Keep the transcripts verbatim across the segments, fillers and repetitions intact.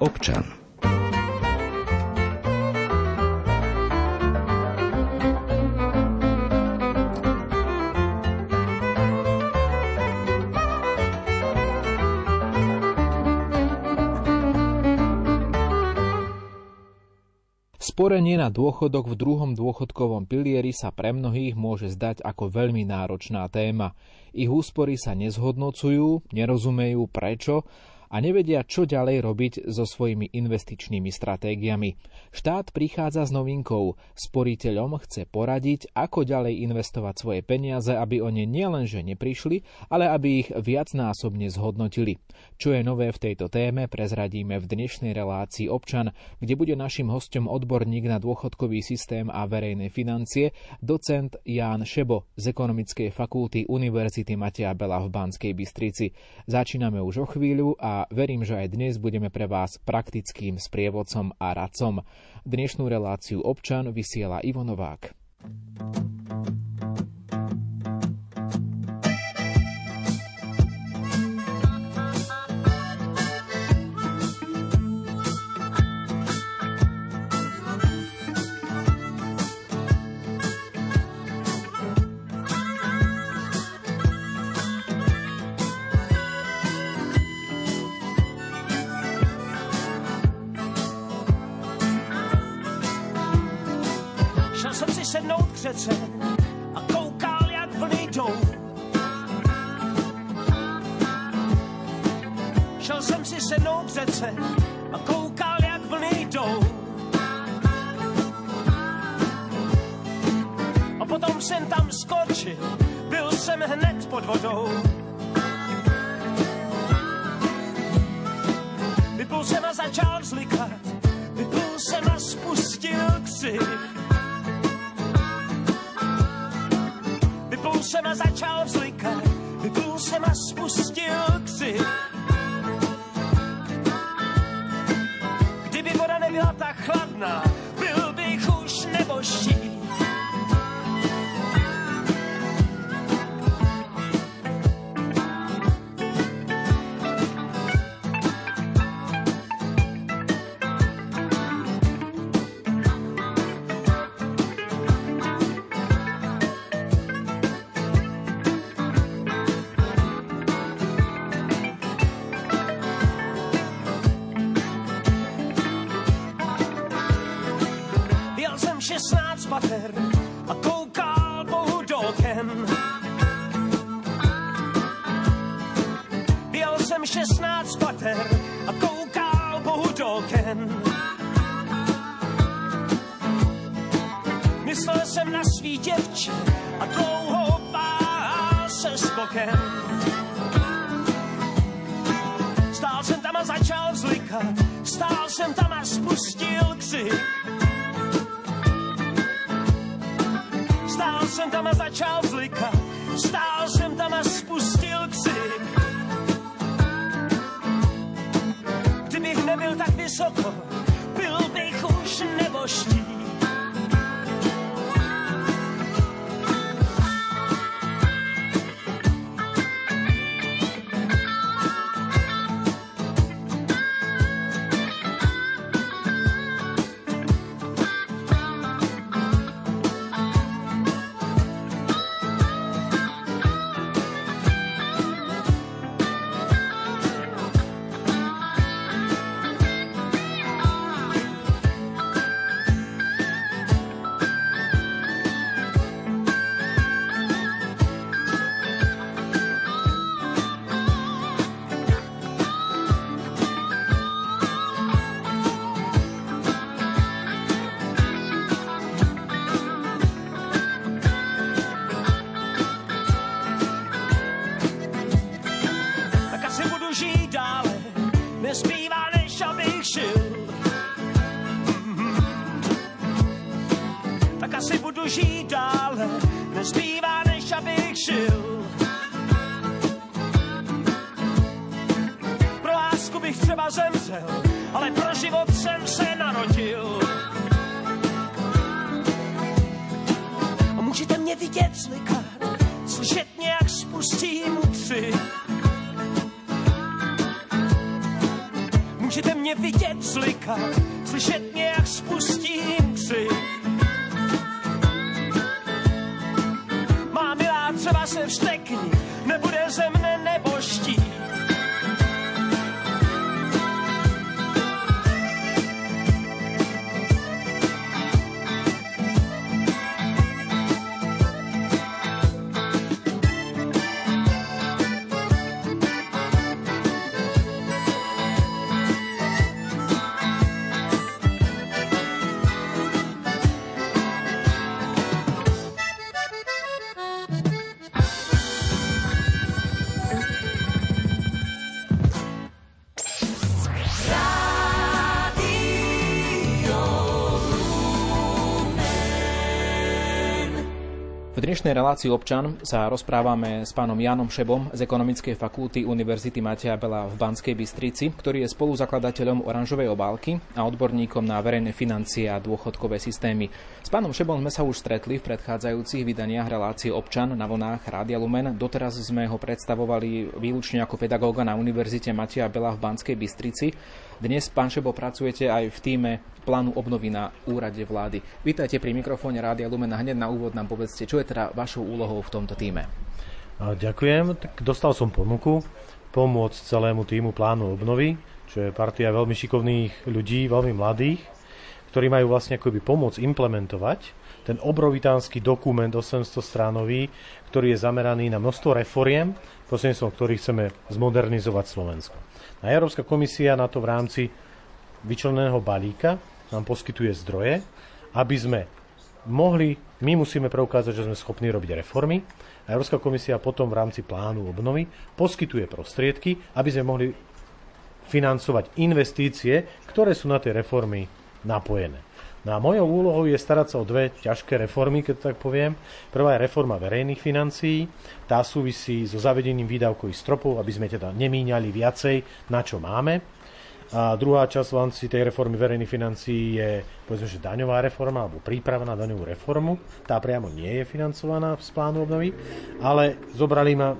občan. Sporenie na dôchodok v druhom dôchodkovom pilieri sa pre mnohých môže zdať ako veľmi náročná téma. Ich úspory sa nezhodnocujú, nerozumejú prečo a nevedia, čo ďalej robiť so svojimi investičnými stratégiami. Štát prichádza s novinkou. Sporiteľom chce poradiť, ako ďalej investovať svoje peniaze, aby oni nielenže neprišli, ale aby ich viacnásobne zhodnotili. Čo je nové v tejto téme, prezradíme v dnešnej relácii Občan, kde bude našim hosťom odborník na dôchodkový systém a verejné financie, docent Ján Šebo z Ekonomickej fakulty Univerzity Mateja Bela v Banskej Bystrici. Začíname už o chvíľu a verím, že aj dnes budeme pre vás praktickým sprievodcom a radcom. Dnešnú reláciu Občan vysiela Ivo Novák. Šel jsem si sednout k řece a koukal, jak vlny jdou. Šel jsem si sednout k řece a koukal, jak vlny jdou. A potom jsem tam skočil, byl jsem hned pod vodou. Vyplul jsem a začal vzlikat, vyplul jsem a spustil křik. Vyplul jsem a začal vzlikat, vyplul jsem a spustil křik. Kdyby voda nebyla tak chladná, byl bych už nebožík. šestnáct pater a koukal Bohu do oken. Byl jsem šestnáct pater a koukal Bohu do oken. Myslel jsem na svý děvče a dlouho pál se skokem. Stál jsem tam a začal vzlikat, stál jsem tam a spustil křik. Stál jsem tam a začal vzlikat, stál jsem tam a spustil křik. Kdybych nebyl tak vysoko, byl bych už nebožtík. můžete mě vidět zlika, slyšet mě, jak spustím křik. Má milá, třeba se vztekni, nebude ze mne nebožtí. V dnešnej relácii Občan sa rozprávame s pánom Jánom Šebom z Ekonomickej fakulty Univerzity Mateja Bela v Banskej Bystrici, ktorý je spoluzakladateľom Oranžovej obálky a odborníkom na verejné financie a dôchodkové systémy. S pánom Šebom sme sa už stretli v predchádzajúcich vydaniach relácie Občan na vlnách Rádia Lumen. Doteraz sme ho predstavovali výlučne ako pedagóga na Univerzite Mateja Bela v Banskej Bystrici. Dnes, pán Šebo, pracujete aj v tíme plánu obnovy na úrade vlády. Vítajte pri mikrofóne Rádia Lumen. Hneď na úvod nám povedzte, čo je teda vašou úlohou v tomto tíme. Ďakujem. Tak dostal som ponuku pomôcť celému tímu plánu obnovy, čo je partia veľmi šikovných ľudí, veľmi mladých, ktorí majú vlastne akoby pomôcť implementovať ten obrovitánsky dokument osemsto stránový, ktorý je zameraný na množstvo reforiem, prostredníctvom ktorých chceme zmodernizovať Slovensko. A Európska komisia na to v rámci vyčleneného balíka nám poskytuje zdroje, aby sme mohli, my musíme preukázať, že sme schopní robiť reformy a Európska komisia potom v rámci plánu obnovy poskytuje prostriedky, aby sme mohli financovať investície, ktoré sú na tie reformy napojené. No a mojou úlohou je starať sa o dve ťažké reformy, keď to tak poviem. Prvá je reforma verejných financií. Tá súvisí so zavedením výdavkových stropov, aby sme teda nemíňali viacej, na čo máme. A druhá časť v rámci tej reformy verejných financií je, povedzme, že daňová reforma alebo príprava na daňovú reformu. Tá priamo nie je financovaná z plánu obnovy, ale zobrali ma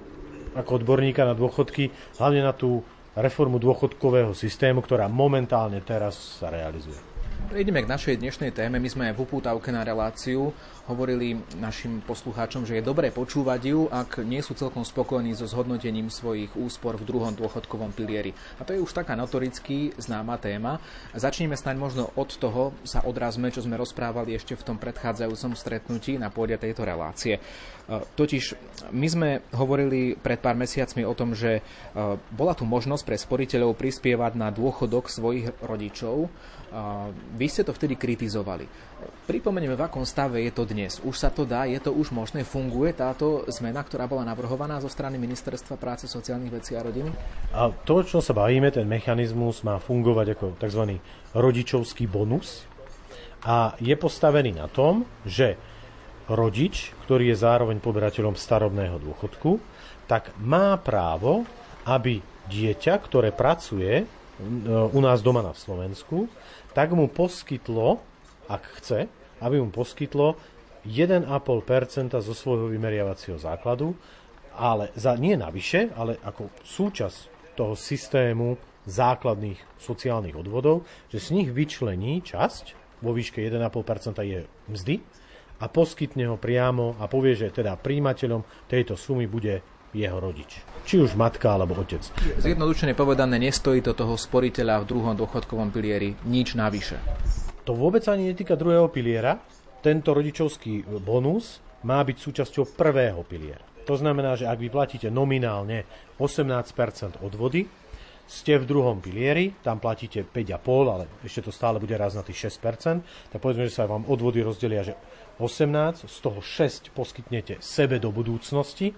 ako odborníka na dôchodky, hlavne na tú reformu dôchodkového systému, ktorá momentálne teraz sa realizuje. Prejdeme k našej dnešnej téme. My sme v upútavke na reláciu hovorili našim poslucháčom, že je dobré počúvať ju, ak nie sú celkom spokojní so zhodnotením svojich úspor v druhom dôchodkovom pilieri. A to je už taká notoricky známa téma. Začneme snáď možno od toho, sa odrazme, čo sme rozprávali ešte v tom predchádzajúcom stretnutí na pôde tejto relácie. Totiž my sme hovorili pred pár mesiacmi o tom, že bola tu možnosť pre sporiteľov prispievať na dôchodok svojich rodičov. Vy ste to vtedy kritizovali. Pripomeneme, v akom stave je to dnes. Už sa to dá, je to už možné, funguje táto zmena, ktorá bola navrhovaná zo strany Ministerstva práce, sociálnych vecí a rodiny? A to, čo sa bavíme, ten mechanizmus má fungovať ako tzv. Rodičovský bonus a je postavený na tom, že rodič, ktorý je zároveň poberateľom starobného dôchodku, tak má právo, aby dieťa, ktoré pracuje u nás doma na Slovensku, tak mu poskytlo, ak chce, aby mu poskytlo jeden a pol percenta zo svojho vymeriavacieho základu, ale za, nie navyše, ale ako súčasť toho systému základných sociálnych odvodov, že z nich vyčlení časť vo výške jeden a pol percenta je mzdy a poskytne ho priamo a povie, že teda príjimateľom tejto sumy bude jeho rodič, či už matka alebo otec. Zjednodušene povedané, nestojí to toho sporiteľa v druhom dôchodkovom pilieri nič navyše. To vôbec ani netýka druhého piliera. Tento rodičovský bonus má byť súčasťou prvého piliera. To znamená, že ak vy platíte nominálne osemnásť percent odvody, ste v druhom pilieri, tam platíte päť a pol percenta, ale ešte to stále bude raz na tých šesť percent, tak povedzme, že sa vám odvody rozdelia, že osemnásť, z toho šesť poskytnete sebe do budúcnosti,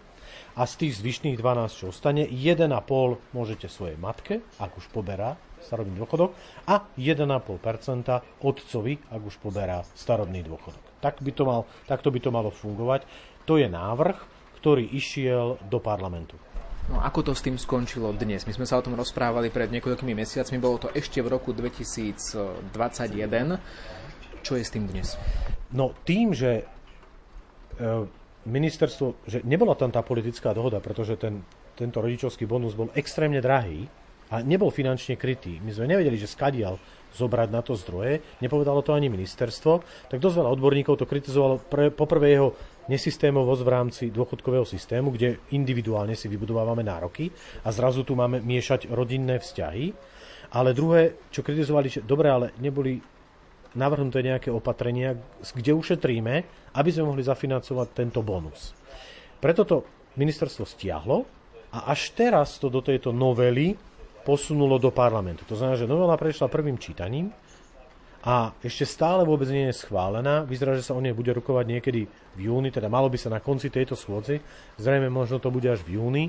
a z tých zvyšných dvanásť, čo ostane, jeden a pol môžete svojej matke, ak už poberá starobný dôchodok, a jeden a pol percenta otcovi, ak už poberá starobný dôchodok. Tak by to mal, takto by to malo fungovať. To je návrh, ktorý išiel do parlamentu. No ako to s tým skončilo dnes? My sme sa o tom rozprávali pred niekoľkými mesiacmi, bolo to ešte v roku dvetisícdvadsaťjeden. Čo je s tým dnes? No tým, že... E, ministerstvo, že nebola tam tá politická dohoda, pretože ten, tento rodičovský bonus bol extrémne drahý a nebol finančne krytý. My sme nevedeli, že skadial zobrať na to zdroje, nepovedalo to ani ministerstvo, tak dosť veľa odborníkov to kritizovalo pre, poprvé jeho nesystémovosť v rámci dôchodkového systému, kde individuálne si vybudovávame nároky a zrazu tu máme miešať rodinné vzťahy. Ale druhé, čo kritizovali, že dobre, ale neboli navrhnuté nejaké opatrenia, kde ušetríme, aby sme mohli zafinancovať tento bonus. Preto to ministerstvo stiahlo a až teraz to do tejto novely posunulo do parlamentu. To znamená, že novela prešla prvým čítaním a ešte stále vôbec nie je schválená. Vyzerá, že sa o nej bude rokovať niekedy v júni, teda malo by sa na konci tejto schôdze, zrejme možno to bude až v júni,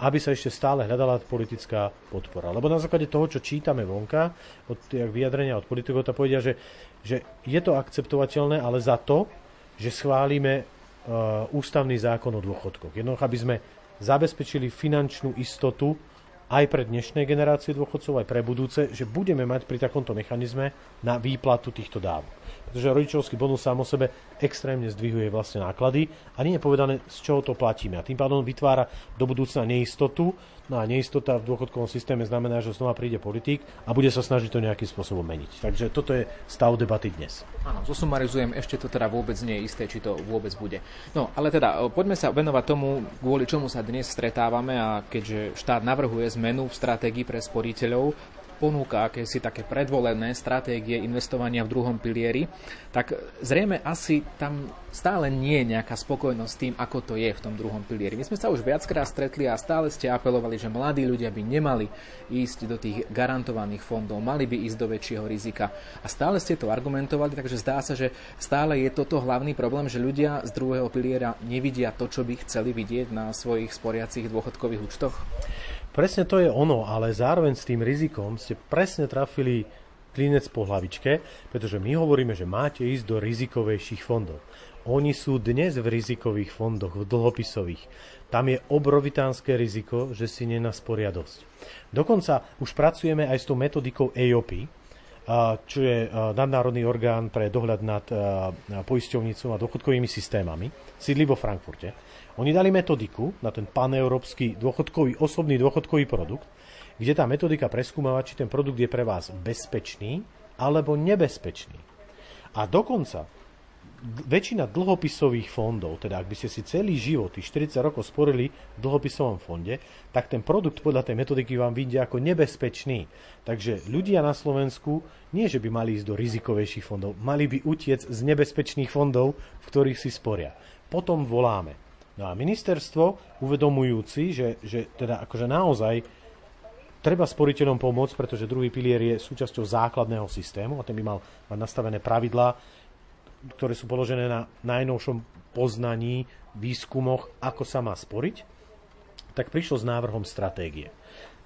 aby sa ešte stále hľadala politická podpora. Lebo na základe toho, čo čítame vonka, od vyjadrenia od politikov, to povedia, že, že je to akceptovateľné, ale za to, že schválime uh, ústavný zákon o dôchodkoch. Jednoducho, aby sme zabezpečili finančnú istotu aj pre dnešné generácie dôchodcov, aj pre budúce, že budeme mať pri takomto mechanizme na výplatu týchto dávok. Pretože rodičovský bonus sám o sebe extrémne zdvihuje vlastne náklady a nie je povedané, z čoho to platíme. A tým pádom vytvára do budúcna neistotu. No a neistota v dôchodkovom systéme znamená, že znova príde politík a bude sa snažiť to nejakým spôsobom meniť. Takže toto je stav debaty dnes. Áno, zosumarizujem, ešte to teda vôbec nie je isté, či to vôbec bude. No, ale teda poďme sa venovať tomu, kvôli čomu sa dnes stretávame, a keďže štát navrhuje menu v stratégii pre sporiteľov, ponúka akési také predvolené stratégie investovania v druhom pilieri, tak zrejme asi tam stále nie je nejaká spokojnosť s tým, ako to je v tom druhom pilieri. My sme sa už viackrát stretli a stále ste apelovali, že mladí ľudia by nemali ísť do tých garantovaných fondov, mali by ísť do väčšieho rizika. A stále ste to argumentovali, takže zdá sa, že stále je toto hlavný problém, že ľudia z druhého piliera nevidia to, čo by chceli vidieť na svojich sporiacich dôchodkových účtoch. Presne to je ono, ale zároveň s tým rizikom ste presne trafili klinec po hlavičke, pretože my hovoríme, že máte ísť do rizikovejších fondov. Oni sú dnes v rizikových fondoch, v dlhopisových. Tam je obrovitánske riziko, že si nenasporia dosť. Dokonca už pracujeme aj s tou metodikou é ó pé, čo je nadnárodný orgán pre dohľad nad poisťovníctvom a dôchodkovými systémami, sídli vo Frankfurte. Oni dali metodiku na ten paneurópsky dôchodkový, osobný dôchodkový produkt, kde tá metodika preskúmava, či ten produkt je pre vás bezpečný alebo nebezpečný. A dokonca väčšina dlhopisových fondov, teda ak by ste si celý život, tých štyridsať rokov sporili v dlhopisovom fonde, tak ten produkt podľa tej metodiky vám vyjde ako nebezpečný. Takže ľudia na Slovensku nie, že by mali ísť do rizikovejších fondov, mali by utiec z nebezpečných fondov, v ktorých si sporia. Potom voláme. No a ministerstvo, uvedomujúci, že, že teda akože naozaj treba sporiteľom pomôcť, pretože druhý pilier je súčasťou základného systému a ten by mal mať nastavené pravidlá, ktoré sú položené na najnovšom poznaní, výskumoch, ako sa má sporiť, tak prišlo s návrhom stratégie.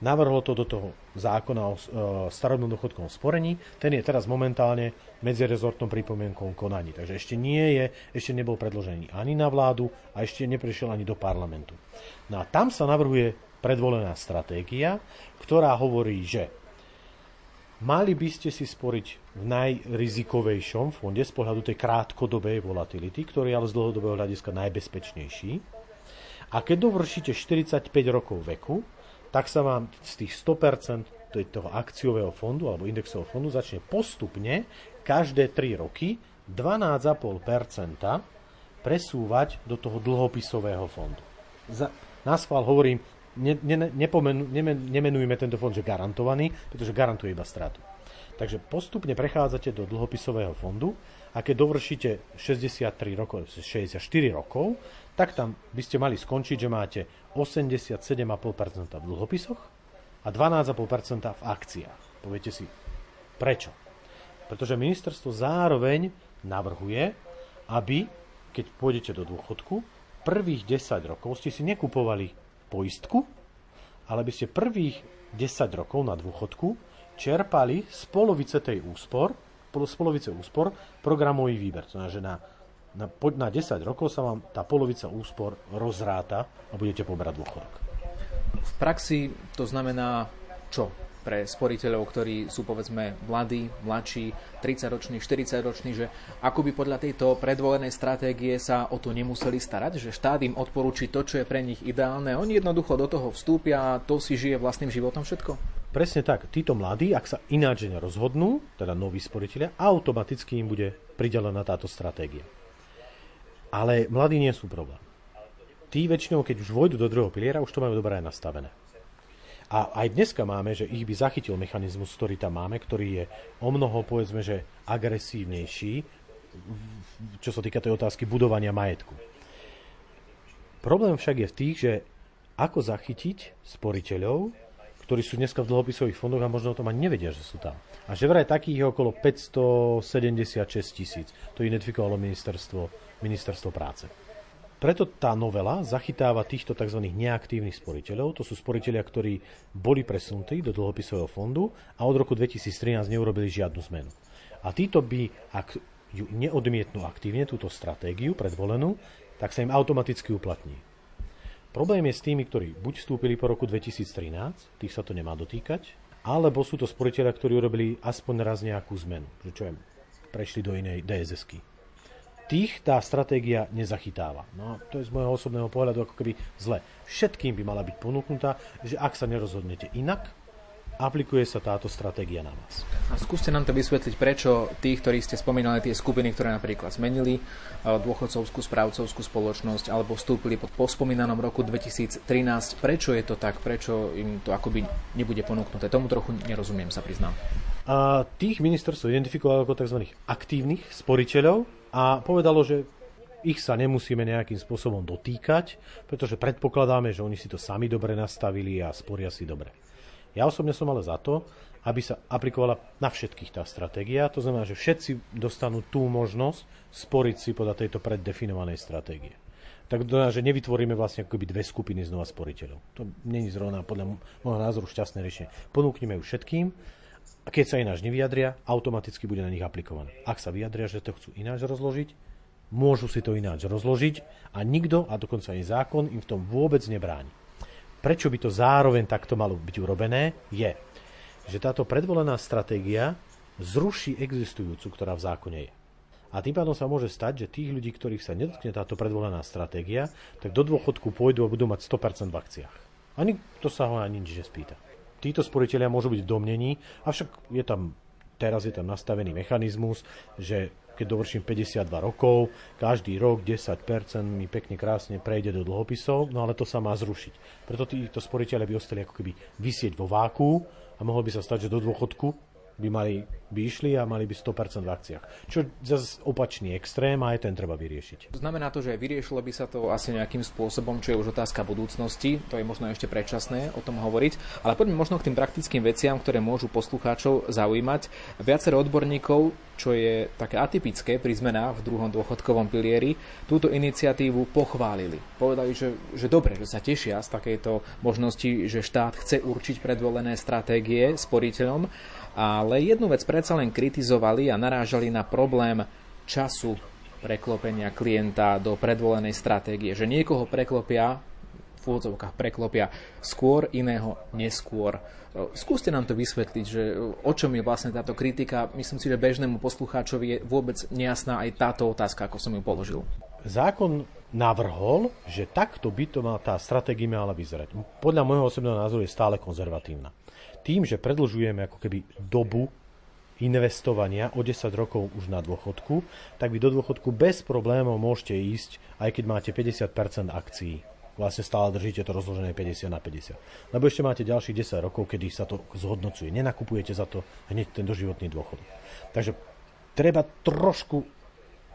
Navrhlo to do toho zákona o starobnom dôchodkovom sporení, ten je teraz momentálne medzirezortnou pripomienkou konaní, takže ešte nie je, ešte nebol predložený ani na vládu a ešte neprišiel ani do parlamentu. No a tam sa navrhuje predvolená stratégia, ktorá hovorí, že mali by ste si sporiť v najrizikovejšom fonde z pohľadu tej krátkodobej volatility, ktorý je ale z dlhodobého hľadiska najbezpečnejší. A keď dovršíte štyridsaťpäť rokov veku, tak sa vám z tých sto percent toho akciového fondu alebo indexového fondu začne postupne každé tri roky dvanásť celá päť percenta presúvať do toho dlhopisového fondu. Na schvál hovorím, Ne, ne, nepomenu, ne, nemenujme tento fond, že garantovaný, pretože garantuje iba stratu. Takže postupne prechádzate do dlhopisového fondu a keď dovršíte šesťdesiattri rokov, šesťdesiatštyri rokov, tak tam by ste mali skončiť, že máte osemdesiatsedem celá päť percenta v dlhopisoch a dvanásť celá päť percenta v akciách. Poviete si, prečo? Pretože ministerstvo zároveň navrhuje, aby, keď pôjdete do dôchodku, prvých desať rokov ste si nekupovali poistku, ale by ste prvých desať rokov na dôchodku čerpali z polovice tej úspor, z polovice úspor programový výber. To znamená, na, na desať rokov sa vám tá polovica úspor rozráta a budete poberať dôchodok. V praxi to znamená čo pre sporiteľov, ktorí sú povedzme mladí, mladší, tridsaťroční, štyridsaťroční, že ako by podľa tejto predvolenej stratégie sa o to nemuseli starať, že štát im odporúči to, čo je pre nich ideálne. Oni jednoducho do toho vstúpia a to si žije vlastným životom všetko? Presne tak. Títo mladí, ak sa ináč nerozhodnú, teda noví sporitelia, automaticky im bude pridelená táto stratégia. Ale mladí nie sú problém. Tí väčšinou, keď už vojdu do druhého piliera, už to majú dobré nastavené. A aj dneska máme, že ich by zachytil mechanizmus, ktorý tam máme, ktorý je o mnoho, povedzme, že agresívnejší, čo sa týka tej otázky budovania majetku. Problém však je v tých, že ako zachytiť sporiteľov, ktorí sú dneska v dlhopisových fondoch a možno o tom ani nevedia, že sú tam. A že vraj takých je okolo päťstosedemdesiatšesť tisíc. To identifikovalo ministerstvo, ministerstvo práce. Preto tá novela zachytáva týchto tzv. Neaktívnych sporiteľov. To sú sporiteľia, ktorí boli presunutí do dlhopisového fondu a od roku dvetisíctrinásť neurobili žiadnu zmenu. A títo by, ak ju neodmietnú aktívne túto stratégiu predvolenú, tak sa im automaticky uplatní. Problém je s tými, ktorí buď vstúpili po roku dvetisíctrinásť, tých sa to nemá dotýkať, alebo sú to sporiteľia, ktorí urobili aspoň raz nejakú zmenu, že čo im prešli do inej dé es esky. Tých tá stratégia nezachytáva. No to je z môjho osobného pohľadu ako keby zle. Všetkým by mala byť ponúknutá, že ak sa nerozhodnete inak, aplikuje sa táto stratégia na vás. A skúste nám to vysvetliť, prečo tí, ktorí ste spomínali, tie skupiny, ktoré napríklad zmenili dôchodcovskú správcovskú spoločnosť alebo vstúpili po spomínanom roku dvetisíctrinásť, prečo je to tak, prečo im to akoby nebude ponúknuté. Tomu trochu nerozumiem, sa priznám. A tých ministerstvo identifikovalo ako tzv. Aktívnych sporiteľov, a povedalo, že ich sa nemusíme nejakým spôsobom dotýkať, pretože predpokladáme, že oni si to sami dobre nastavili a sporia si dobre. Ja osobne som ale za to, aby sa aplikovala na všetkých tá stratégia. To znamená, že všetci dostanú tú možnosť sporiť si podľa tejto preddefinovanej stratégie. Tak to znamená, že nevytvoríme vlastne akoby dve skupiny znova sporiteľov. To není zrovna podľa môjho názoru šťastné riešenie. Ponúknime ju všetkým. A keď sa ináč nevyjadria, automaticky bude na nich aplikované. Ak sa vyjadria, že to chcú ináč rozložiť, môžu si to ináč rozložiť a nikto, a dokonca aj zákon, im v tom vôbec nebráni. Prečo by to zároveň takto malo byť urobené, je, že táto predvolená stratégia zruší existujúcu, ktorá v zákone je. A tým pádom sa môže stať, že tých ľudí, ktorých sa nedotkne táto predvolená stratégia, tak do dôchodku pôjdu a budú mať sto percent v akciách. A nikto sa ho ani nič nespýta. Títo sporiteľia môžu byť v domnení, avšak je tam, teraz je tam nastavený mechanizmus, že keď dovrším päťdesiatdva rokov, každý rok desať percent mi pekne krásne prejde do dlhopisov, no ale to sa má zrušiť. Preto títo sporiteľia by ostali ako keby visieť vo váku a mohlo by sa stať, že do dôchodku by, mali, by išli a mali by sto percent v akciách. Čo zase opačný extrém a aj ten treba vyriešiť. Znamená to, že vyriešilo by sa to asi nejakým spôsobom, čo je už otázka budúcnosti, to je možno ešte predčasné o tom hovoriť, ale poďme možno k tým praktickým veciam, ktoré môžu poslucháčov zaujímať. Viacero odborníkov, čo je také atypické pri zmenách v druhom dôchodkovom pilieri, túto iniciatívu pochválili. Povedali, že, že dobre, že sa tešia z takejto možnosti, že štát chce určiť predvolené stratégie sporiteľom. Ale jednu vec predsa len kritizovali a narážali na problém času preklopenia klienta do predvolenej stratégie. Že niekoho preklopia, v úvodzovkách preklopia skôr, iného neskôr. Skúste nám to vysvetliť, že o čom je vlastne táto kritika. Myslím si, že bežnému poslucháčovi je vôbec nejasná aj táto otázka, ako som ju položil. Zákon navrhol, že takto by to mal, tá stratégia mala vyzerať. Podľa môjho osobného názoru je stále konzervatívna. Tým, že predlžujeme ako keby dobu investovania o desať rokov už na dôchodku, tak vy do dôchodku bez problémov môžete ísť, aj keď máte päťdesiat percent akcií. Vlastne stále držíte to rozložené päťdesiat na päťdesiat. Lebo ešte máte ďalších desať rokov, kedy sa to zhodnocuje. Nenakupujete za to hneď ten doživotný dôchodok. Takže treba trošku,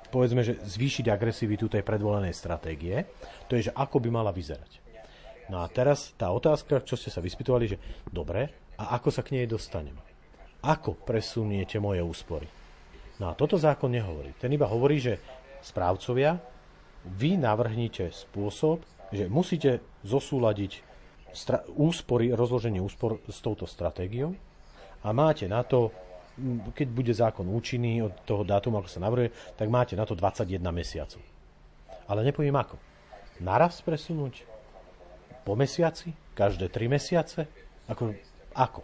povedzme, že zvýšiť agresivitu tej predvolenej stratégie. To je, že ako by mala vyzerať. No a teraz tá otázka, čo ste sa vyspytovali, že dobre, a ako sa k nej dostanem? Ako presuniete moje úspory? No a toto zákon nehovorí. Ten iba hovorí, že správcovia, vy navrhnite spôsob, že musíte zosúladiť stra- úspory, rozloženie úspor s touto stratégiou a máte na to, keď bude zákon účinný od toho dátumu, ako sa navrhuje, tak máte na to dvadsaťjeden mesiacov. Ale nepoviem ako. Naraz presunúť? Po mesiaci? Každé tri mesiace? Ako? Ako?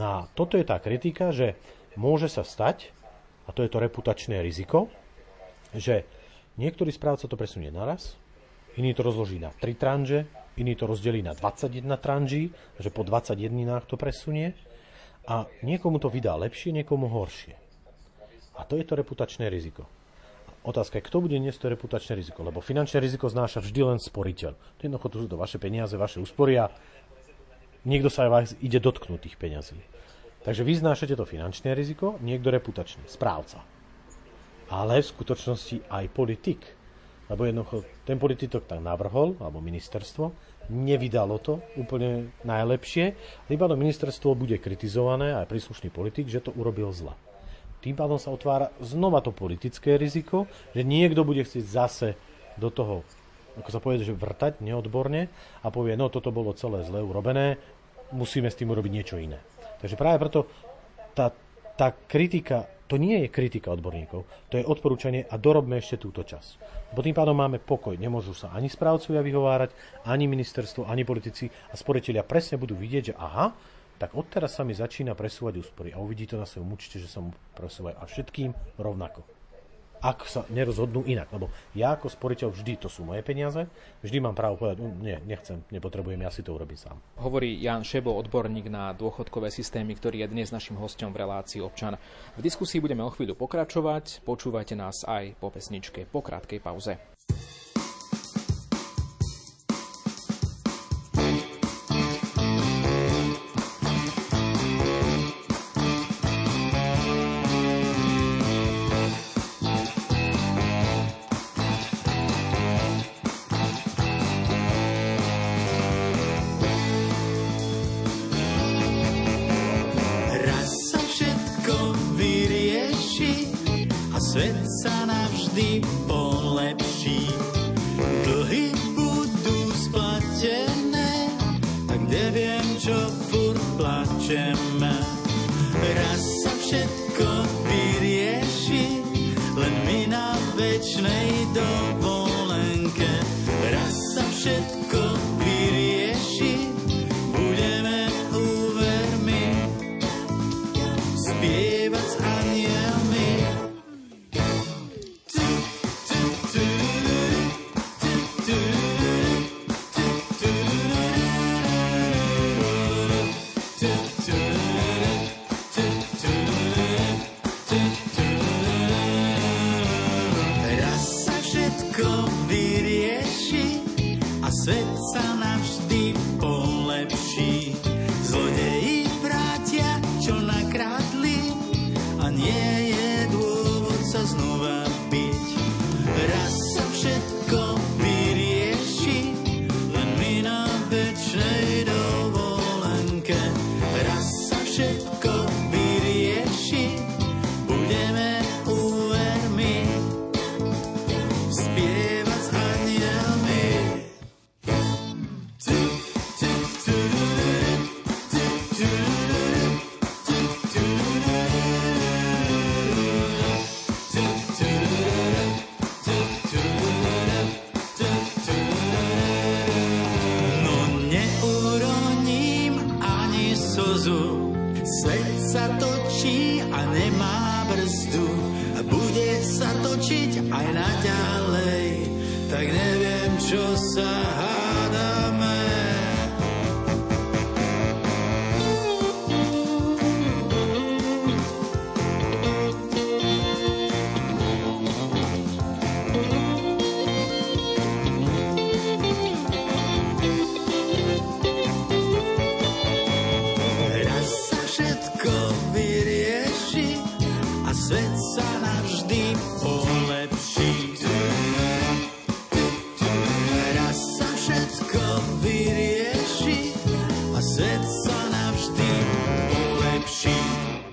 No a toto je tá kritika, že môže sa stať, a to je to reputačné riziko, že niektorý správca to presunie naraz, iný to rozloží na tri tranže, iní to rozdelí na dvadsaťjeden tranží, že po dvadsaťjeden to presunie a niekomu to vydá lepšie, niekomu horšie. A to je to reputačné riziko. Otázka je, kto bude niesť to reputačné riziko, lebo finančné riziko znáša vždy len sporiteľ. To jednoducho sú to vaše peniaze, vaše úsporia. Niekto sa aj vás ide dotknúť tých peňazí. Takže vy znášate to finančné riziko, niekto reputačný, správca. Ale v skutočnosti aj politik. Lebo jednoducho ten politik to tak navrhol, alebo ministerstvo, nevydalo to úplne najlepšie, lebo ministerstvo bude kritizované aj príslušný politik, že to urobil zle. Tým pádom sa otvára znova to politické riziko, že niekto bude chcieť zase do toho, ako sa povie, že vrtať neodborne a povie, no toto bolo celé zle urobené, musíme s tým urobiť niečo iné. Takže práve preto tá, tá kritika, to nie je kritika odborníkov, to je odporúčanie a dorobme ešte túto časť. Bo tým pádom máme pokoj, nemôžu sa ani správcovia vyhovárať, ani ministerstvo, ani politici a sporiteľia presne budú vidieť, že aha, tak odteraz sa mi začína presúvať úspory a uvidí to na svojom účte, že sa mu presúvajú a všetkým rovnako. Ak sa nerozhodnú inak, lebo ja ako sporiteľ vždy, to sú moje peniaze, vždy mám právo povedať, nie, nechcem, nepotrebujem, ja si to urobím sám. Hovorí Ján Šebo, odborník na dôchodkové systémy, ktorý je dnes našim hosťom v relácii Občan. V diskusii budeme o chvíľu pokračovať, počúvajte nás aj po pesničke, po krátkej pauze.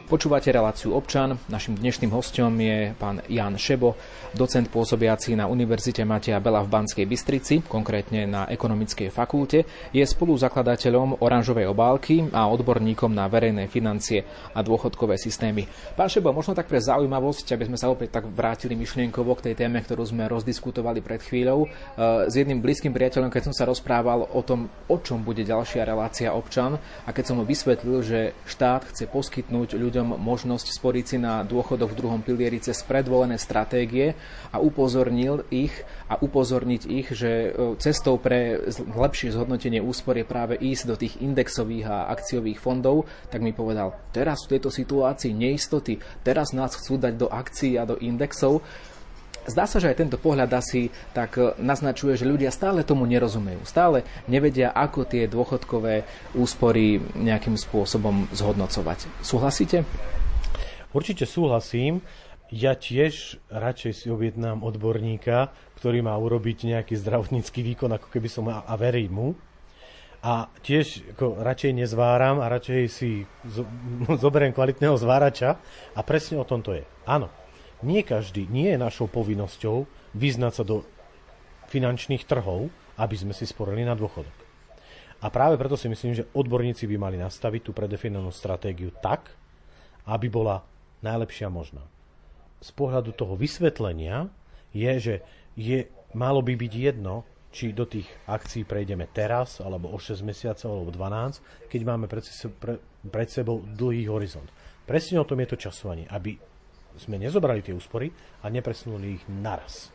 Počúvate reláciu Občan. Našim dnešným hosťom je pán Ján Šebo, docent pôsobiaci na Univerzite Mateja Bela v Banskej Bystrici, konkrétne na Ekonomickej fakulte. Je spoluzakladateľom Oranžovej obálky a odborníkom na verejné financie a dôchodkové systémy. Pán Šebo, možno tak pre zaujímavosť, aby sme sa opäť tak vrátili myšlienkovo k tej téme, ktorú sme rozdiskutovali pred chvíľou. S jedným blízkym priateľom, keď som sa rozprával o tom, o čom bude ďalšia relácia Občan, a keď som mu vysvetlil, že štát chce poskytnúť ľuďom ľuďom možnosť sporiť si na dôchodok v druhom pilieri cez predvolené stratégie a upozornil ich a upozorniť ich, že cestou pre lepšie zhodnotenie úspor je práve ísť do tých indexových a akciových fondov, tak mi povedal, teraz v tejto situácii neistoty, teraz nás chcú dať do akcií a do indexov. Zdá sa, že aj tento pohľad asi tak naznačuje, že ľudia stále tomu nerozumejú. Stále nevedia, ako tie dôchodkové úspory nejakým spôsobom zhodnocovať. Súhlasíte? Určite súhlasím. Ja tiež radšej si objednám odborníka, ktorý má urobiť nejaký zdravotnícky výkon, ako keby som a verím mu. A tiež ako, radšej nezváram a radšej si zo- zoberiem kvalitného zvárača. A presne o tom to je. Áno. Nie každý, nie je našou povinnosťou vyznať sa do finančných trhov, aby sme si sporili na dôchodok. A práve preto si myslím, že odborníci by mali nastaviť tú predefinovanú stratégiu tak, aby bola najlepšia možná. Z pohľadu toho vysvetlenia je, že je, malo by byť jedno, či do tých akcií prejdeme teraz, alebo o šesť mesiacov, alebo dvanásť, keď máme pred sebou dlhý horizont. Presne o tom je to časovanie, aby sme nezobrali tie úspory a nepresunuli ich naraz.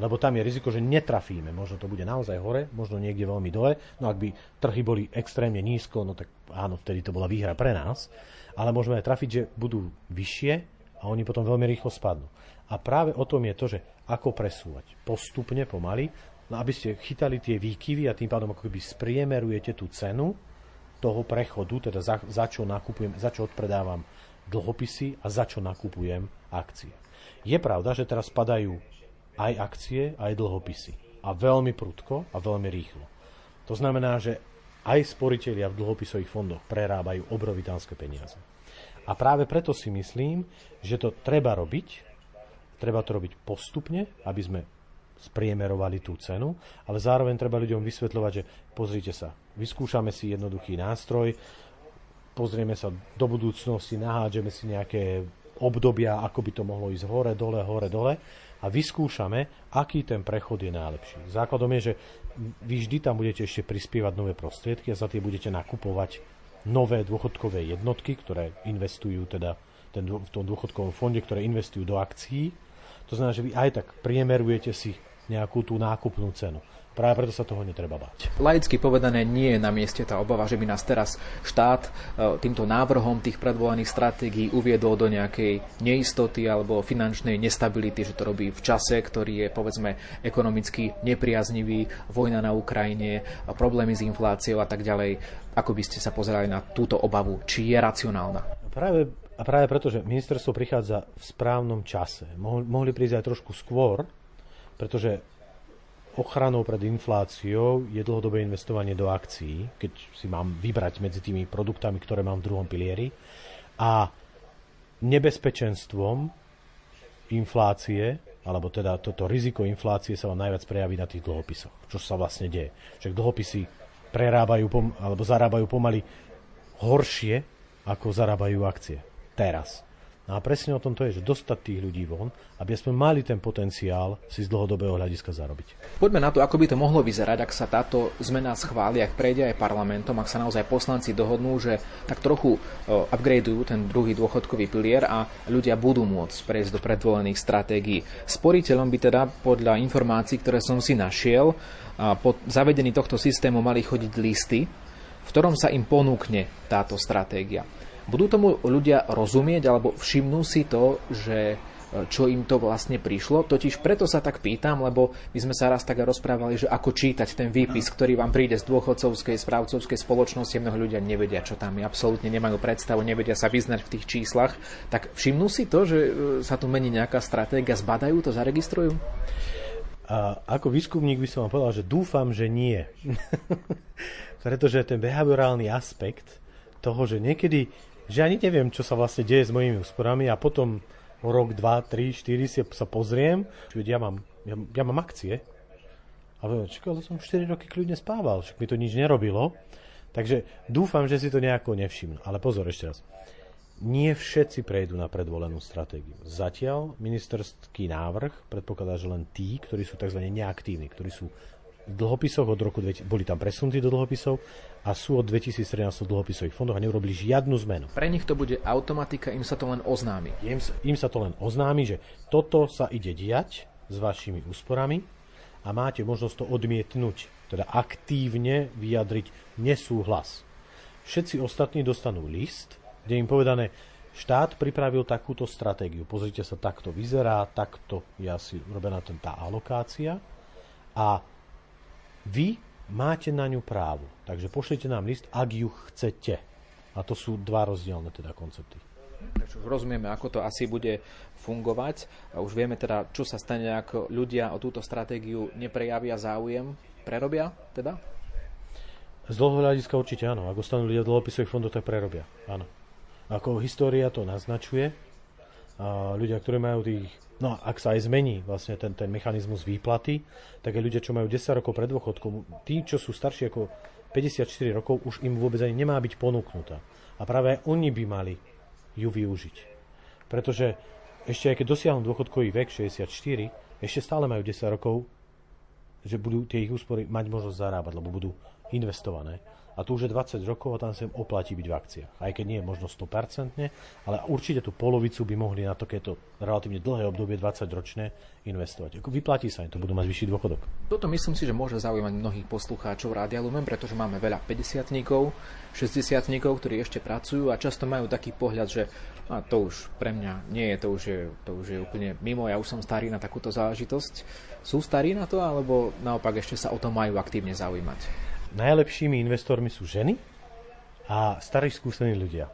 Lebo tam je riziko, že netrafíme. Možno to bude naozaj hore, možno niekde veľmi dole. No ak by trhy boli extrémne nízko, no tak áno, vtedy to bola výhra pre nás. Ale môžeme aj trafiť, že budú vyššie a oni potom veľmi rýchlo spadnú. A práve o tom je to, že ako presúvať. Postupne, pomaly, no aby ste chytali tie výkyvy a tým pádom ako keby spriemerujete tú cenu toho prechodu, teda za, za čo nakupujem, za čo odpredávam dlhopisy a za čo nakupujem akcie. Je pravda, že teraz padajú aj akcie, aj dlhopisy. A veľmi prudko a veľmi rýchlo. To znamená, že aj sporitelia v dlhopisových fondoch prerábajú obrovitánske peniaze. A práve preto si myslím, že to treba robiť. Treba to robiť postupne, aby sme spriemerovali tú cenu, ale zároveň treba ľuďom vysvetľovať, že pozrite sa, vyskúšame si jednoduchý nástroj, pozrieme sa do budúcnosti, nahádžeme si nejaké obdobia, ako by to mohlo ísť hore, dole, hore, dole a vyskúšame, aký ten prechod je najlepší. Základom je, že vy vždy tam budete ešte prispievať nové prostriedky a za tie budete nakupovať nové dôchodkové jednotky, ktoré investujú teda ten, v tom dôchodkovom fonde, ktoré investujú do akcií. To znamená, že vy aj tak priemerujete si nejakú tú nákupnú cenu. Práve preto sa toho netreba báť. Laicky povedané, nie je na mieste tá obava, že by nás teraz štát týmto návrhom tých predvolených stratégií uviedol do nejakej neistoty alebo finančnej nestability, že to robí v čase, ktorý je, povedzme, ekonomicky nepriaznivý, vojna na Ukrajine, problémy s infláciou a tak ďalej. Ako by ste sa pozerali na túto obavu? Či je racionálna? Práve, a práve preto, že ministerstvo prichádza v správnom čase. Mohli prísť aj trošku skôr, pretože ochranou pred infláciou je dlhodobé investovanie do akcií, keď si mám vybrať medzi tými produktami, ktoré mám v druhom pilieri. A nebezpečenstvom inflácie, alebo teda toto riziko inflácie sa vám najviac prejaví na tých dlhopisoch, čo sa vlastne deje. Však dlhopisy prerábajú pom- alebo zarábajú pomaly horšie, ako zarábajú akcie teraz. No a presne o tom to je, že dostať tých ľudí von, aby sme mali ten potenciál si z dlhodobého hľadiska zarobiť. Poďme na to, ako by to mohlo vyzerať, ak sa táto zmena schváli, ak prejde aj parlamentom, ak sa naozaj poslanci dohodnú, že tak trochu upgradeujú ten druhý dôchodkový pilier a ľudia budú môcť prejsť do predvolených stratégií. Sporiteľom by teda podľa informácií, ktoré som si našiel, po zavedení tohto systému mali chodiť listy, v ktorom sa im ponúkne táto stratégia. Budú tomu ľudia rozumieť alebo všimnú si to, že čo im to vlastne prišlo? Totiž preto sa tak pýtam, lebo my sme sa raz tak rozprávali, že ako čítať ten výpis, ktorý vám príde z dôchodcovskej, správcovskej spoločnosti. Mnoho ľudia nevedia, čo tam je, absolútne nemajú predstavu, nevedia sa vyznať v tých číslach. Tak všimnú si to, že sa tu mení nejaká stratégia, zbadajú to, zaregistrujú? A ako výskumník by som vám povedal, že dúfam, že nie. Pretože ten behaviorálny aspekt toho, že niekedy že ani neviem, čo sa vlastne deje s mojimi úsporami a potom rok, dva, tri, štyri si sa pozriem, že ja mám, ja, ja mám akcie a čakal som štyri roky kľudne spával, však mi to nič nerobilo, takže dúfam, že si to nejako nevšimnú. Ale pozor ešte raz, nie všetci prejdú na predvolenú stratégiu. Zatiaľ ministerský návrh predpokladá, že len tí, ktorí sú tzv. Neaktívni, ktorí sú v dlhopisoch od roku dvetisíc, boli tam presunutí do dlhopisov a sú od dvetisíc trinásť v dlhopisových fondoch a neurobili žiadnu zmenu. Pre nich to bude automatika, im sa to len oznámi. Im, im sa to len oznámi, že toto sa ide diať s vašimi úsporami a máte možnosť to odmietnúť, teda aktívne vyjadriť nesúhlas. Všetci ostatní dostanú list, kde im povedané, štát pripravil takúto stratégiu. Pozrite sa, takto vyzerá, takto je asi urobená tá alokácia a vy máte na ňu právo. Takže pošlite nám list, ak ju chcete. A to sú dva rozdielne teda koncepty. Takže už rozumieme, ako to asi bude fungovať. A už vieme teda, čo sa stane, ak ľudia o túto stratégiu neprejavia záujem. Prerobia teda? Z dlhodobého hľadiska určite áno. Ak ostanú ľudia dlhopisových fondov, tak prerobia. Áno. Ako história to naznačuje, a ľudia, ktorí majú tých, no ak sa aj zmení vlastne ten, ten mechanizmus výplaty, tak aj ľudia, čo majú desať rokov pred dôchodkom, tí, čo sú starší ako päťdesiatštyri rokov, už im vôbec ani nemá byť ponúknutá. A práve oni by mali ju využiť. Pretože ešte aj keď dosiahnu dôchodkový vek šesťdesiatštyri, ešte stále majú desať rokov, že budú tie ich úspory mať možnosť zarábať, lebo budú investované. A tu už je dvadsať rokov a tam sa im oplatí byť v akciách. Aj keď nie je možno sto percent, ale určite tú polovicu by mohli na takéto relatívne dlhé obdobie dvadsaťročné investovať. Vyplatí sa im to, budú mať vyšší dôchodok. Toto myslím si, že môže zaujímať mnohých poslucháčov Rádia Lumen, pretože máme veľa päťdesiatnikov, šesťdesiatnikov, ktorí ešte pracujú a často majú taký pohľad, že a to už pre mňa nie je, to už je, to už je úplne mimo, ja už som starý na takúto záležitosť. Sú starí na to, alebo naopak ešte sa o to majú aktívne zaujímať? Najlepšími investormi sú ženy a starí skúsení ľudia.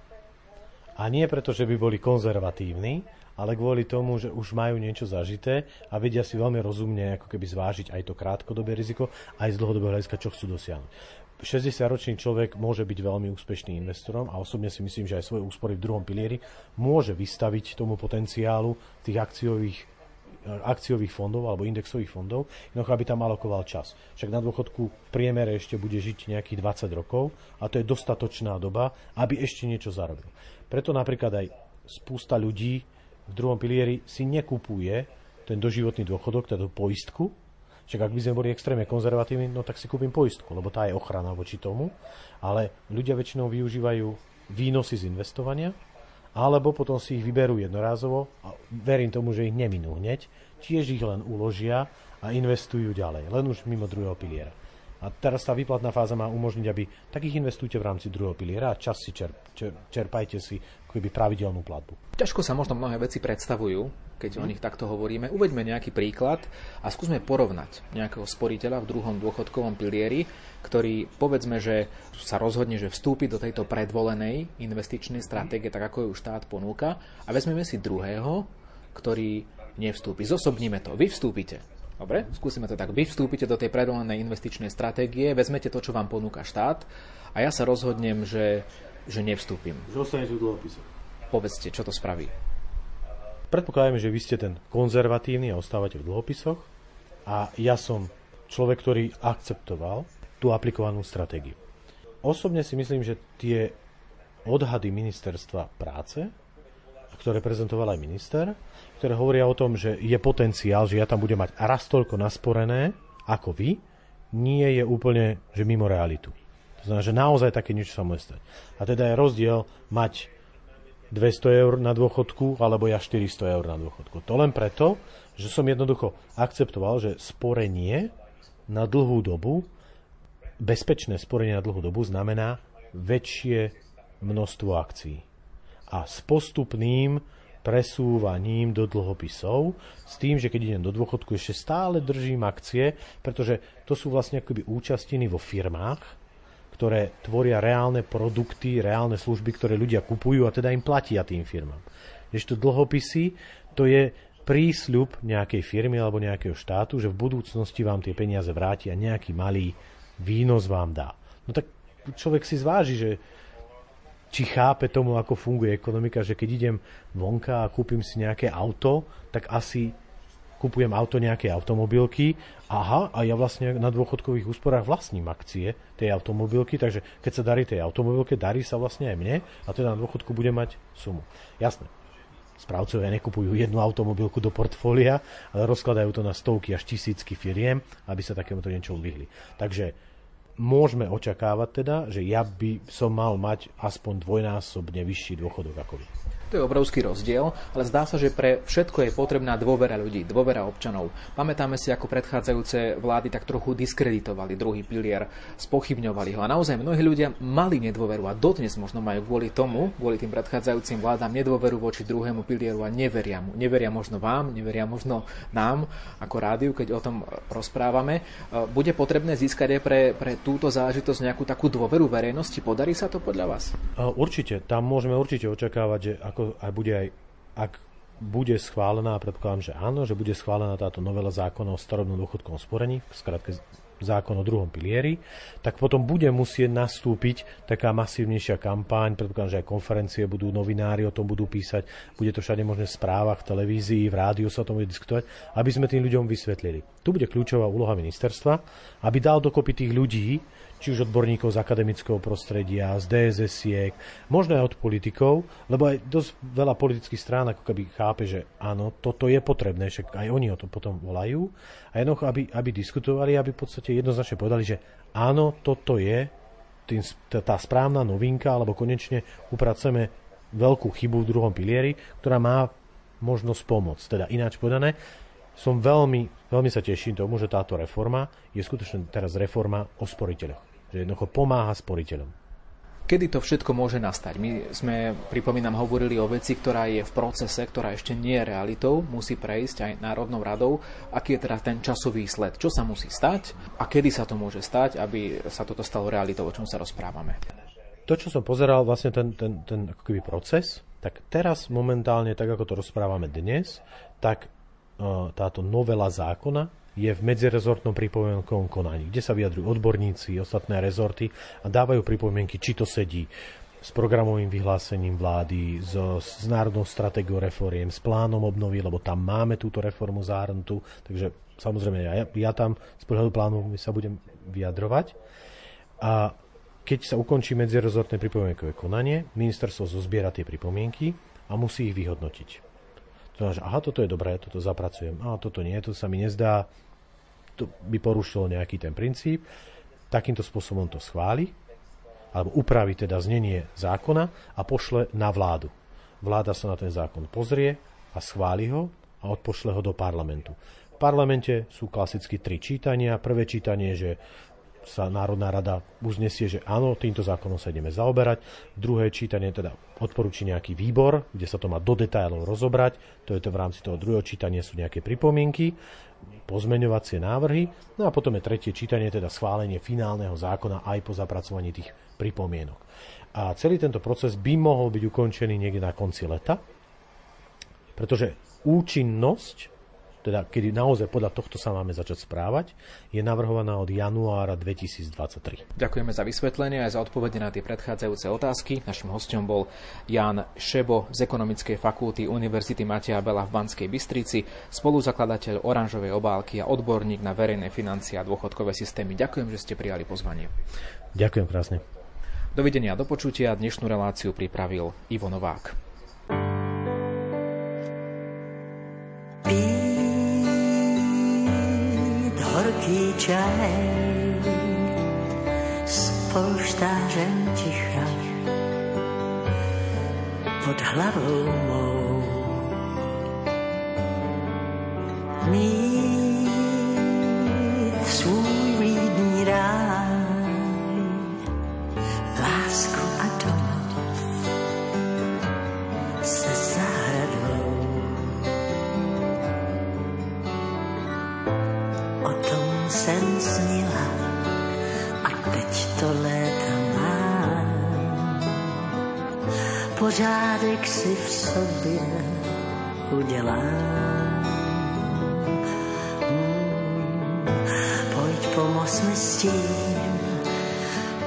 A nie preto, že by boli konzervatívni, ale kvôli tomu, že už majú niečo zažité a vedia si veľmi rozumne ako keby zvážiť aj to krátkodobé riziko, aj z dlhodobého hľadiska, čo chcú dosiahnuť. šesťdesiatročný človek môže byť veľmi úspešným investorom a osobne si myslím, že aj svoje úspory v druhom pilieri môže vystaviť tomu potenciálu tých akciových akciových fondov alebo indexových fondov, inoch aby tam alokoval čas. Však na dôchodku v priemere ešte bude žiť nejakých dvadsať rokov a to je dostatočná doba, aby ešte niečo zarobil. Preto napríklad aj spústa ľudí v druhom pilieri si nekupuje ten doživotný dôchodok, teda poistku. Však ak by sme boli extrémne konzervatívni, no tak si kúpim poistku, lebo tá je ochrana voči tomu, ale ľudia väčšinou využívajú výnosy z investovania, alebo potom si ich vyberú jednorázovo a verím tomu, že ich neminú hneď, tiež ich len uložia a investujú ďalej, len už mimo druhého piliera. A teraz tá výplatná fáza má umožniť, aby takých investujte v rámci druhého piliera a čas si čerp, čer, čerpajte si keby pravidelnú platbu. Ťažko sa možno mnohé veci predstavujú, keď hmm. o nich takto hovoríme. Uveďme nejaký príklad a skúsme porovnať nejakého sporiteľa v druhom dôchodkovom pilieri, ktorý povedzme, že sa rozhodne, že vstúpi do tejto predvolenej investičnej stratégie, tak ako ju štát ponúka, a vezmeme si druhého, ktorý nevstúpi. Zosobníme to. Vy vstúpite. Dobre, skúsime to tak. Vy vstúpite do tej predvolenej investičnej stratégie, vezmete to, čo vám ponúka štát a ja sa rozhodnem, že, že nevstúpim. Že ostanete v dlhopisoch. Povedzte, čo to spraví. Predpokladajme, že vy ste ten konzervatívny a ostávate v dlhopisoch a ja som človek, ktorý akceptoval tú aplikovanú stratégiu. Osobne si myslím, že tie odhady Ministerstva práce, ktoré prezentoval aj minister, ktoré hovoria o tom, že je potenciál, že ja tam budem mať raz toľko nasporené ako vy, nie je úplne, že mimo realitu. To znamená, že naozaj také niečo sa môže stať. A teda je rozdiel mať dvesto eur na dôchodku, alebo ja štyristo eur na dôchodku. To len preto, že som jednoducho akceptoval, že sporenie na dlhú dobu, bezpečné sporenie na dlhú dobu znamená väčšie množstvo akcií. A s postupným presúvaním do dlhopisov, s tým, že keď idem do dôchodku, ešte stále držím akcie, pretože to sú vlastne akoby účastiny vo firmách, ktoré tvoria reálne produkty, reálne služby, ktoré ľudia kupujú a teda im platia tým firmám. Ešte dlhopisy, to je prísľub nejakej firmy alebo nejakého štátu, že v budúcnosti vám tie peniaze vráti a nejaký malý výnos vám dá. No tak človek si zváži, že či chápe tomu, ako funguje ekonomika, že keď idem vonka a kúpim si nejaké auto, tak asi kúpujem auto nejakej automobilky. Aha, a ja vlastne na dôchodkových úsporách vlastním akcie tej automobilky, takže keď sa darí tej automobilke, darí sa vlastne aj mne a teda na dôchodku budem mať sumu. Jasné. Správcovia nekupujú jednu automobilku do portfólia, ale rozkladajú to na stovky až tisícky firiem, aby sa takémuto niečo vyhli. Takže môžeme očakávať teda, že ja by som mal mať aspoň dvojnásobne vyšší dôchodok ako vy. To je obrovský rozdiel, ale zdá sa, že pre všetko je potrebná dôvera ľudí, dôvera občanov. Pamätáme si, ako predchádzajúce vlády tak trochu diskreditovali druhý pilier, spochybňovali ho. A naozaj mnohí ľudia mali nedôveru a dodnes možno majú kvôli tomu, kvôli tým predchádzajúcim vládam nedôveru voči druhému pilieru a neveria mu. Neveria možno vám, neveria možno nám ako rádiu, keď o tom rozprávame. Bude potrebné získať aj pre, pre túto záležitosť nejakú takú dôveru verejnosti. Podarí sa to podľa vás? Určite, tam môžeme určite očakávať, že ako a bude aj, ak bude schválená, predpokladám, že áno, že bude schválená táto novela zákona o starobnom dôchodkovom sporení, skrátke zákon o druhom pilieri, tak potom bude musieť nastúpiť taká masívnejšia kampaň, predpokladám, že aj konferencie budú, novinári o tom budú písať, bude to všade možné v správach, v televízii, v rádiu sa o tom bude diskutovať, aby sme tým ľuďom vysvetlili. Tu bude kľúčová úloha ministerstva, aby dal dokopy tých ľudí, či už odborníkov z akademického prostredia, z dé es esiek, možno aj od politikov, lebo aj dosť veľa politických strán ako keby chápe, že áno, toto je potrebné, však aj oni o to potom volajú. A jednoducho, aby, aby diskutovali, aby v podstate jednoznačne povedali, že áno, toto je tým, tá správna novinka, alebo konečne upracujeme veľkú chybu v druhom pilieri, ktorá má možnosť pomôcť. Teda ináč povedané, som veľmi, veľmi sa teším tomu, že táto reforma je skutočne teraz reforma o sporiteľoch. Že jednoducho pomáha sporiteľom. Kedy to všetko môže nastať? My sme, pripomínam, hovorili o veci, ktorá je v procese, ktorá ešte nie je realitou, musí prejsť aj Národnou radou. Aký je teda ten časový sled? Čo sa musí stať? A kedy sa to môže stať, aby sa toto stalo realitou, o čom sa rozprávame? To, čo som pozeral, vlastne ten, ten, ten ako keby proces, tak teraz momentálne, tak ako to rozprávame dnes, tak uh, táto novela zákona je v medzirezortnom pripomienkovom konaní, kde sa vyjadrujú odborníci, ostatné rezorty a dávajú pripomienky, či to sedí s programovým vyhlásením vlády, so, s národnou stratégiou reforiem, s plánom obnovy, lebo tam máme túto reformu zahrnutú, takže samozrejme ja, ja tam z pohľadu plánu sa budem vyjadrovať. A keď sa ukončí medzirezortné pripomienkové konanie, ministerstvo zozbiera tie pripomienky a musí ich vyhodnotiť. To znamená, že aha, toto je dobré, toto zapracujem, aha, toto nie, to sa mi nezdá, to by porušilo nejaký ten princíp, takýmto spôsobom to schváli, alebo upraví teda znenie zákona a pošle na vládu. Vláda sa na ten zákon pozrie a schváli ho a odpošle ho do parlamentu. V parlamente sú klasicky tri čítania. Prvé čítanie, že sa Národná rada uznesie, že áno, týmto zákonom sa ideme zaoberať. Druhé čítanie teda odporúči nejaký výbor, kde sa to má do detailov rozobrať. To je to v rámci toho druhého čítania sú nejaké pripomienky, pozmeňovacie návrhy. No a potom je tretie čítanie, teda schválenie finálneho zákona aj po zapracovaní tých pripomienok. A celý tento proces by mohol byť ukončený niekde na konci leta, pretože účinnosť, teda kedy naozaj podľa tohto sa máme začať správať, je navrhovaná od januára dvetisícdvadsaťtri. Ďakujeme za vysvetlenie aj za odpovede na tie predchádzajúce otázky. Našim hosťom bol Ján Šebo z Ekonomickej fakulty Univerzity Mateja Bela v Banskej Bystrici, spoluzakladateľ oranžovej obálky a odborník na verejné financie a dôchodkové systémy. Ďakujem, že ste prijali pozvanie. Ďakujem krásne. Dovidenia a do počutia. Dnešnú reláciu pripravil Ivo Novák. Horký čaj s polštářem ticha pod hlavou mou. Mít svůj vlídný ráj, lásku a domov se zahradou. O tom jsem snila a teď to léta mám. Pořádek si v sobě udělám. Hmm. Pojď, pomoz mi s tím,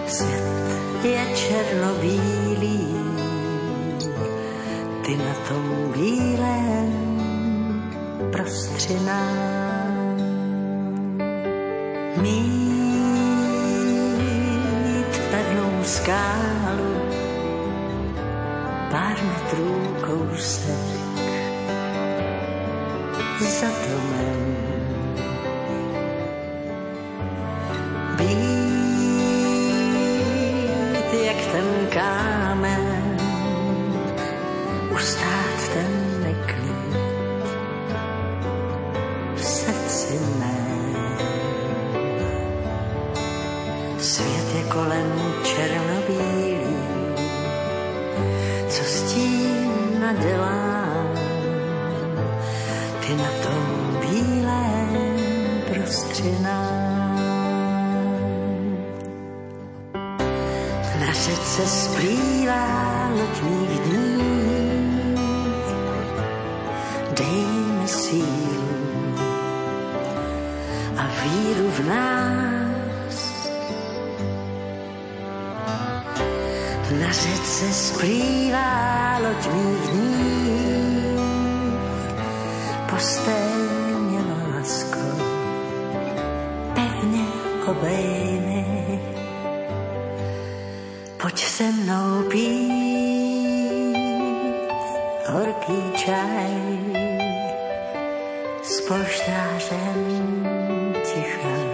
svět je černobílý, ty na tom bílém prostřinám. Mít pevnou skálu, pár metrů kousek. za domem. Být jak ten kámen, ustát ten neklid v srdci mém. Svět je kolem černobílý, co s tím nadělám? Ty na tom bílém prostřinám. Na řece splývá letních dní, dej mi sílu a víru v nás. Na řece splývá letních dní, postelně lásko, pevně obejmi, pojď se mnou pít horký čaj s polštářem ticha.